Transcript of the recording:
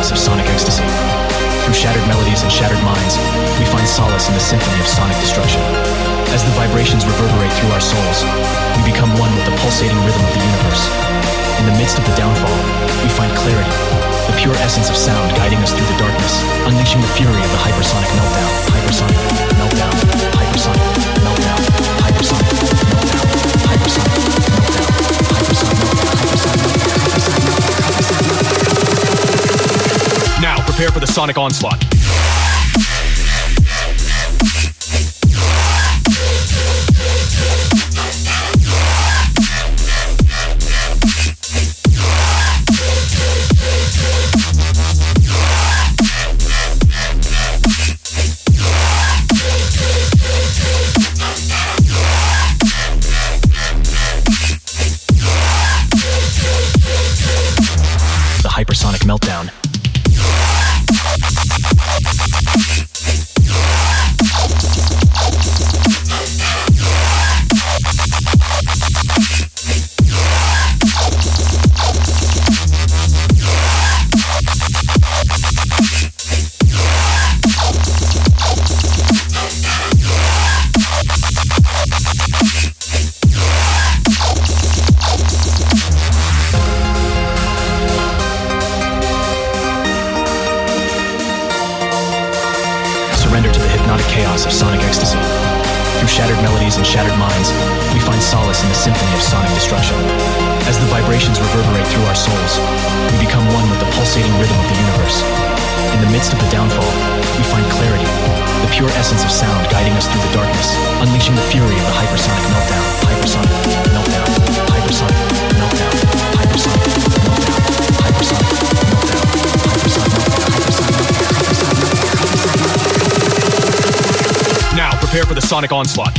chaos of sonic ecstasy. Through shattered melodies and shattered minds, we find solace in the symphony of sonic destruction. As the vibrations reverberate through our souls, we become one with the pulsating rhythm of the universe. In the midst of the downfall, we find clarity, the pure essence of sound guiding us through the darkness, unleashing the fury of the hypersonic meltdown. Hypersonic meltdown. Hypersonic meltdown. Hypersonic meltdown. Hypersonic meltdown. Hypersonic meltdown. Hypersonic meltdown. Now, prepare for the sonic onslaught. Hypersonic meltdown. Surrender to the hypnotic chaos of sonic ecstasy. Through shattered melodies and shattered minds, we find solace in the symphony of sonic destruction. As the vibrations reverberate through our souls, we become one with the pulsating rhythm of the universe. In the midst of the downfall, we find clarity, the pure essence of sound guiding us through the darkness, unleashing the fury of the hypersonic meltdown. Hypersonic meltdown. Hypersonic meltdown. Hypersonic meltdown. Hypersonic meltdown. Hypersonic meltdown. Hypersonic meltdown. Hypersonic meltdown. Now, prepare for the sonic onslaught.